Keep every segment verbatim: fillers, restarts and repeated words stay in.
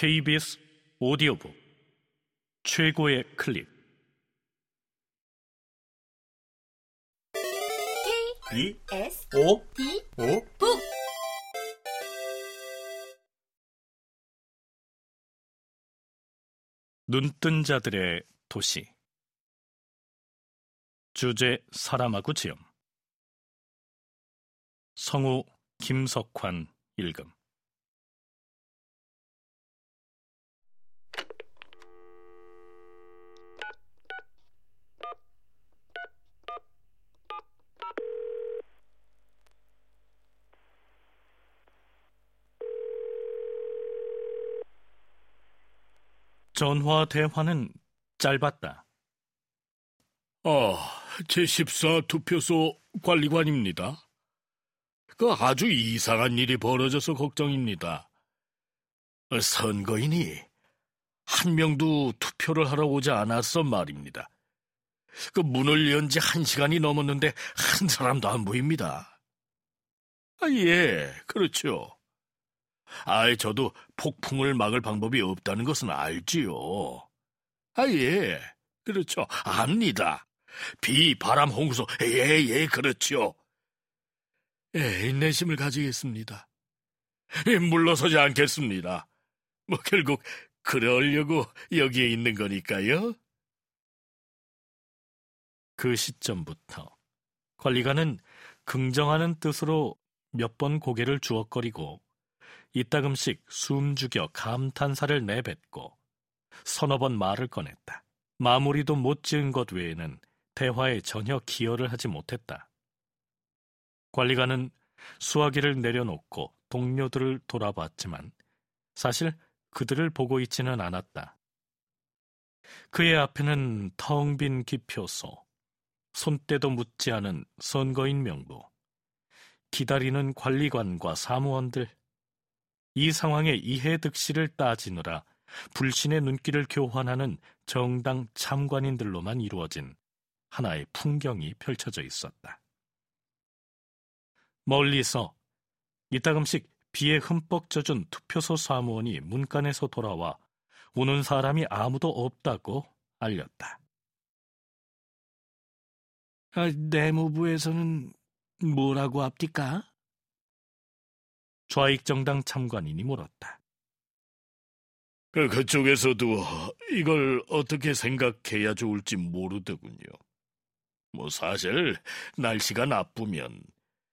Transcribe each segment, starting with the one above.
케이비에스 오디오북 최고의 클립 케이비에스 오디오북 눈뜬 자들의 도시 주제 사람하고 지음 성우 김석환 읽음 전화 대화는 짧았다. 아, 제십사 투표소 관리관입니다. 그 아주 이상한 일이 벌어져서 걱정입니다. 선거인이 한 명도 투표를 하러 오지 않았어 말입니다. 그 문을 연 지 한 시간이 넘었는데 한 사람도 안 보입니다. 아, 예, 그렇죠. 아이, 저도 폭풍을 막을 방법이 없다는 것은 알지요. 아, 예, 그렇죠. 압니다. 비, 바람, 홍수, 예, 예, 그렇죠. 예, 인내심을 가지겠습니다. 예, 물러서지 않겠습니다. 뭐, 결국, 그러려고 여기에 있는 거니까요. 그 시점부터 관리관은 긍정하는 뜻으로 몇 번 고개를 주워거리고 이따금씩 숨죽여 감탄사를 내뱉고 서너 번 말을 꺼냈다. 마무리도 못 지은 것 외에는 대화에 전혀 기여를 하지 못했다. 관리관은 수화기를 내려놓고 동료들을 돌아봤지만 사실 그들을 보고 있지는 않았다. 그의 앞에는 텅 빈 기표소, 손때도 묻지 않은 선거인 명부, 기다리는 관리관과 사무원들, 이 상황에 이해득실을 따지느라 불신의 눈길을 교환하는 정당 참관인들로만 이루어진 하나의 풍경이 펼쳐져 있었다. 멀리서 이따금씩 비에 흠뻑 젖은 투표소 사무원이 문간에서 돌아와 오는 사람이 아무도 없다고 알렸다. 아, 내무부에서는 뭐라고 합디까? 좌익 정당 참관인이 물었다. 그, 그쪽에서도 이걸 어떻게 생각해야 좋을지 모르더군요. 뭐 사실 날씨가 나쁘면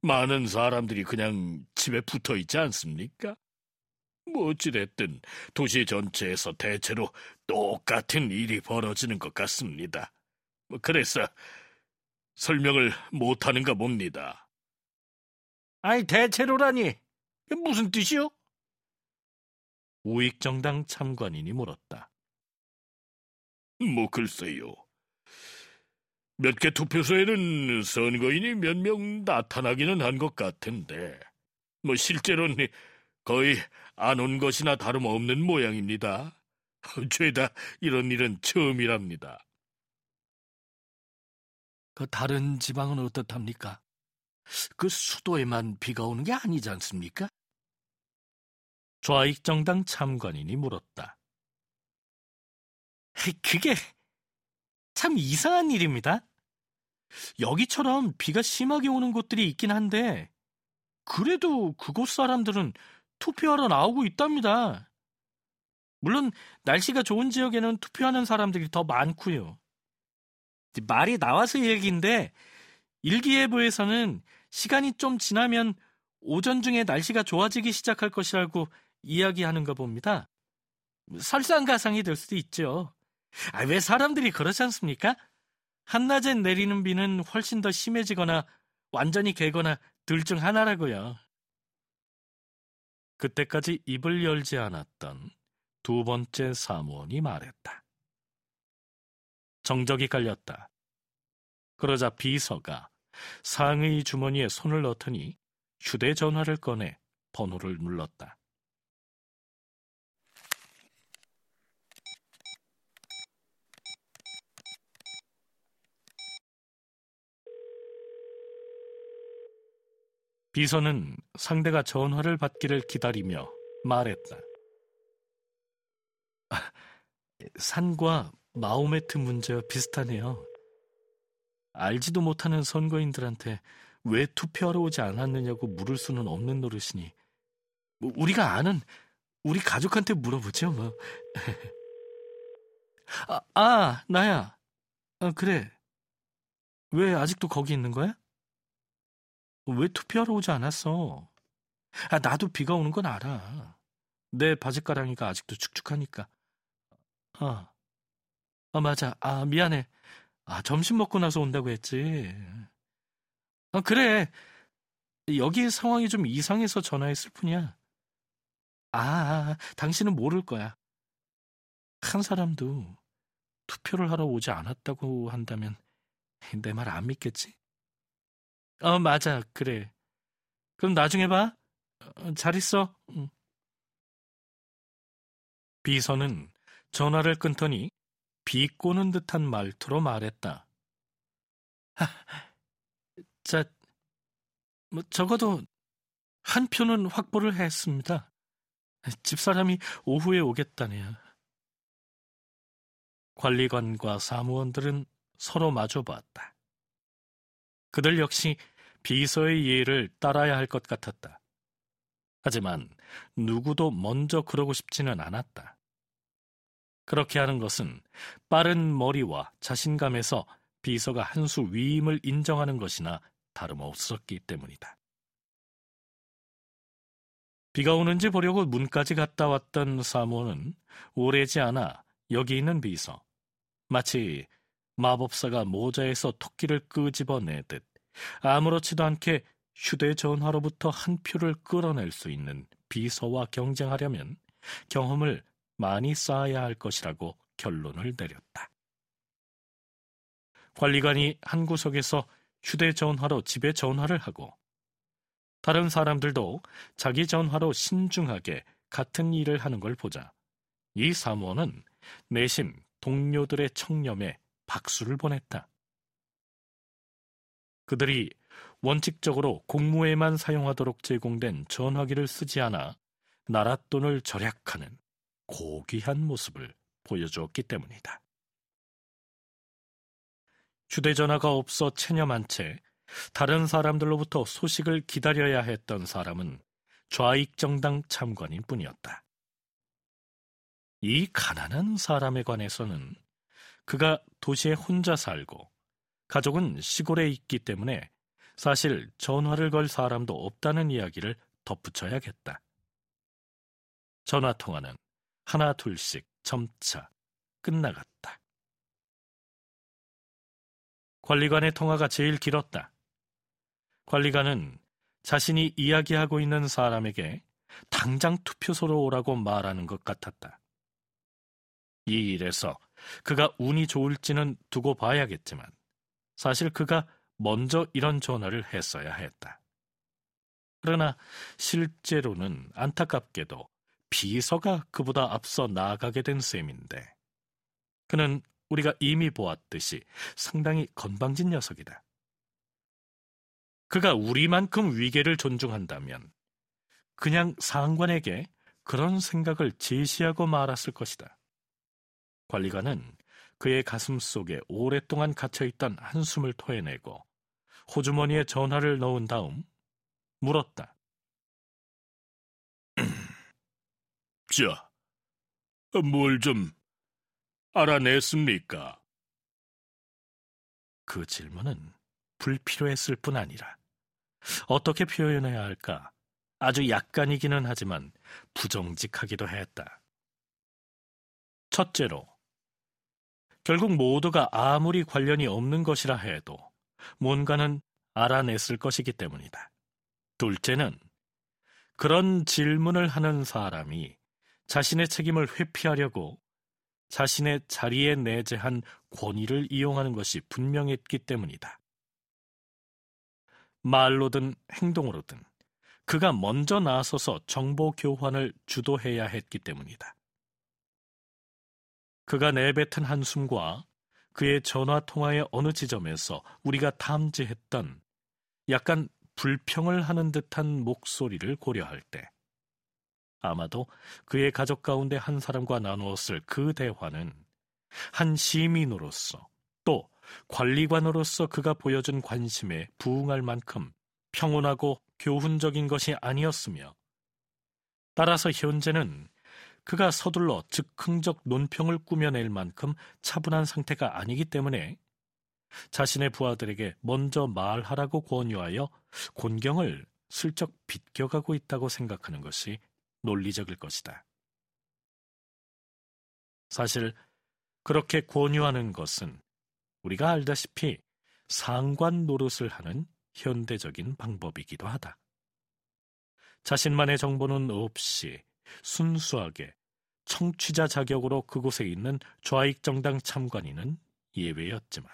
많은 사람들이 그냥 집에 붙어 있지 않습니까? 뭐 어찌됐든 도시 전체에서 대체로 똑같은 일이 벌어지는 것 같습니다. 그래서 설명을 못하는가 봅니다. 아니, 대체로라니. 무슨 뜻이요? 우익 정당 참관인이 물었다. 뭐 글쎄요. 몇 개 투표소에는 선거인이 몇 명 나타나기는 한 것 같은데 뭐 실제로는 거의 안 온 것이나 다름없는 모양입니다. 죄다 이런 일은 처음이랍니다. 그 다른 지방은 어떻답니까? 그 수도에만 비가 오는 게 아니지 않습니까? 좌익 정당 참관인이 물었다. 그게 참 이상한 일입니다. 여기처럼 비가 심하게 오는 곳들이 있긴 한데 그래도 그곳 사람들은 투표하러 나오고 있답니다. 물론 날씨가 좋은 지역에는 투표하는 사람들이 더 많고요. 말이 나와서 얘기인데 일기예보에서는 시간이 좀 지나면 오전 중에 날씨가 좋아지기 시작할 것이라고 이야기하는가 봅니다. 설상가상이 될 수도 있죠. 아, 왜 사람들이 그렇지 않습니까? 한낮엔 내리는 비는 훨씬 더 심해지거나 완전히 개거나 둘 중 하나라고요. 그때까지 입을 열지 않았던 두 번째 사무원이 말했다. 정적이 깔렸다. 그러자 비서가 상의 주머니에 손을 넣더니 휴대전화를 꺼내 번호를 눌렀다. 비서는 상대가 전화를 받기를 기다리며 말했다. 산과 마호메트 문제와 비슷하네요. 알지도 못하는 선거인들한테 왜 투표하러 오지 않았느냐고 물을 수는 없는 노릇이니 우리가 아는 우리 가족한테 물어보죠 뭐. 아, 아 나야. 아, 그래. 왜 아직도 거기 있는 거야? 왜 투표하러 오지 않았어? 아, 나도 비가 오는 건 알아. 내 바지가랑이가 아직도 축축하니까. 아, 아 맞아. 아, 미안해. 아, 점심 먹고 나서 온다고 했지. 아, 그래. 여기 상황이 좀 이상해서 전화했을 뿐이야. 아, 아, 당신은 모를 거야. 한 사람도 투표를 하러 오지 않았다고 한다면 내 말 안 믿겠지? 어, 맞아. 그래. 그럼 나중에 봐. 어, 잘 있어. 응. 비서는 전화를 끊더니 비 꼬는 듯한 말투로 말했다. 하, 자, 뭐 적어도 한 표는 확보를 했습니다. 집사람이 오후에 오겠다네요. 관리관과 사무원들은 서로 마주보았다. 그들 역시 비서의 예를 따라야 할 것 같았다. 하지만 누구도 먼저 그러고 싶지는 않았다. 그렇게 하는 것은 빠른 머리와 자신감에서 비서가 한 수 위임을 인정하는 것이나 다름없었기 때문이다. 비가 오는지 보려고 문까지 갔다 왔던 사모는 오래지 않아 여기 있는 비서, 마치 마법사가 모자에서 토끼를 끄집어내듯 아무렇지도 않게 휴대전화로부터 한 표를 끌어낼 수 있는 비서와 경쟁하려면 경험을 많이 쌓아야 할 것이라고 결론을 내렸다. 관리관이 한 구석에서 휴대전화로 집에 전화를 하고 다른 사람들도 자기 전화로 신중하게 같은 일을 하는 걸 보자 이 사무원은 내심 동료들의 청렴에 박수를 보냈다. 그들이 원칙적으로 공무에만 사용하도록 제공된 전화기를 쓰지 않아 나랏돈을 절약하는 고귀한 모습을 보여주었기 때문이다. 휴대전화가 없어 체념한 채 다른 사람들로부터 소식을 기다려야 했던 사람은 좌익정당 참관인 뿐이었다. 이 가난한 사람에 관해서는 그가 도시에 혼자 살고 가족은 시골에 있기 때문에 사실 전화를 걸 사람도 없다는 이야기를 덧붙여야겠다. 전화 통화는 하나 둘씩 점차 끝나갔다. 관리관의 통화가 제일 길었다. 관리관은 자신이 이야기하고 있는 사람에게 당장 투표소로 오라고 말하는 것 같았다. 이 일에서 그가 운이 좋을지는 두고 봐야겠지만 사실 그가 먼저 이런 전화를 했어야 했다. 그러나 실제로는 안타깝게도 비서가 그보다 앞서 나아가게 된 셈인데 그는 우리가 이미 보았듯이 상당히 건방진 녀석이다. 그가 우리만큼 위계를 존중한다면 그냥 상관에게 그런 생각을 제시하고 말았을 것이다. 관리관은 그의 가슴 속에 오랫동안 갇혀있던 한숨을 토해내고 호주머니에 전화를 넣은 다음 물었다. 자, 뭘 좀 알아냈습니까? 그 질문은 불필요했을 뿐 아니라 어떻게 표현해야 할까? 아주 약간이기는 하지만 부정직하기도 했다. 첫째로, 결국 모두가 아무리 관련이 없는 것이라 해도 뭔가는 알아냈을 것이기 때문이다. 둘째는 그런 질문을 하는 사람이 자신의 책임을 회피하려고 자신의 자리에 내재한 권위를 이용하는 것이 분명했기 때문이다. 말로든 행동으로든 그가 먼저 나서서 정보 교환을 주도해야 했기 때문이다. 그가 내뱉은 한숨과 그의 전화통화의 어느 지점에서 우리가 탐지했던 약간 불평을 하는 듯한 목소리를 고려할 때 아마도 그의 가족 가운데 한 사람과 나누었을 그 대화는 한 시민으로서 또 관리관으로서 그가 보여준 관심에 부응할 만큼 평온하고 교훈적인 것이 아니었으며, 따라서 현재는 그가 서둘러 즉흥적 논평을 꾸며낼 만큼 차분한 상태가 아니기 때문에 자신의 부하들에게 먼저 말하라고 권유하여 곤경을 슬쩍 비껴가고 있다고 생각하는 것이 논리적일 것이다. 사실 그렇게 권유하는 것은 우리가 알다시피 상관 노릇을 하는 현대적인 방법이기도 하다. 자신만의 정보는 없이 순수하게 청취자 자격으로 그곳에 있는 좌익 정당 참관인은 예외였지만,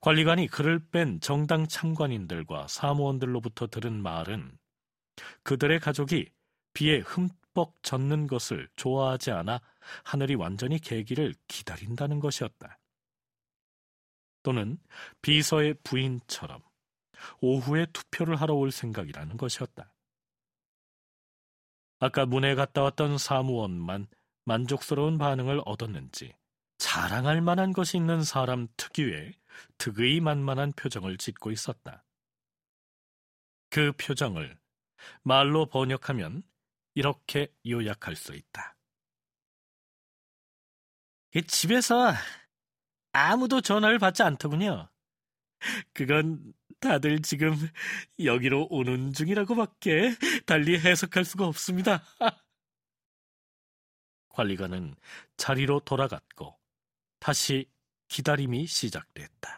관리관이 그를 뺀 정당 참관인들과 사무원들로부터 들은 말은 그들의 가족이 비에 흠뻑 젖는 것을 좋아하지 않아 하늘이 완전히 개기를 기다린다는 것이었다. 또는 비서의 부인처럼 오후에 투표를 하러 올 생각이라는 것이었다. 아까 문에 갔다 왔던 사무원만 만족스러운 반응을 얻었는지 자랑할 만한 것이 있는 사람 특유의 득의 만만한 표정을 짓고 있었다. 그 표정을 말로 번역하면 이렇게 요약할 수 있다. 집에서 아무도 전화를 받지 않더군요. 그건 다들 지금 여기로 오는 중이라고밖에 달리 해석할 수가 없습니다. 관리관은 자리로 돌아갔고 다시 기다림이 시작됐다.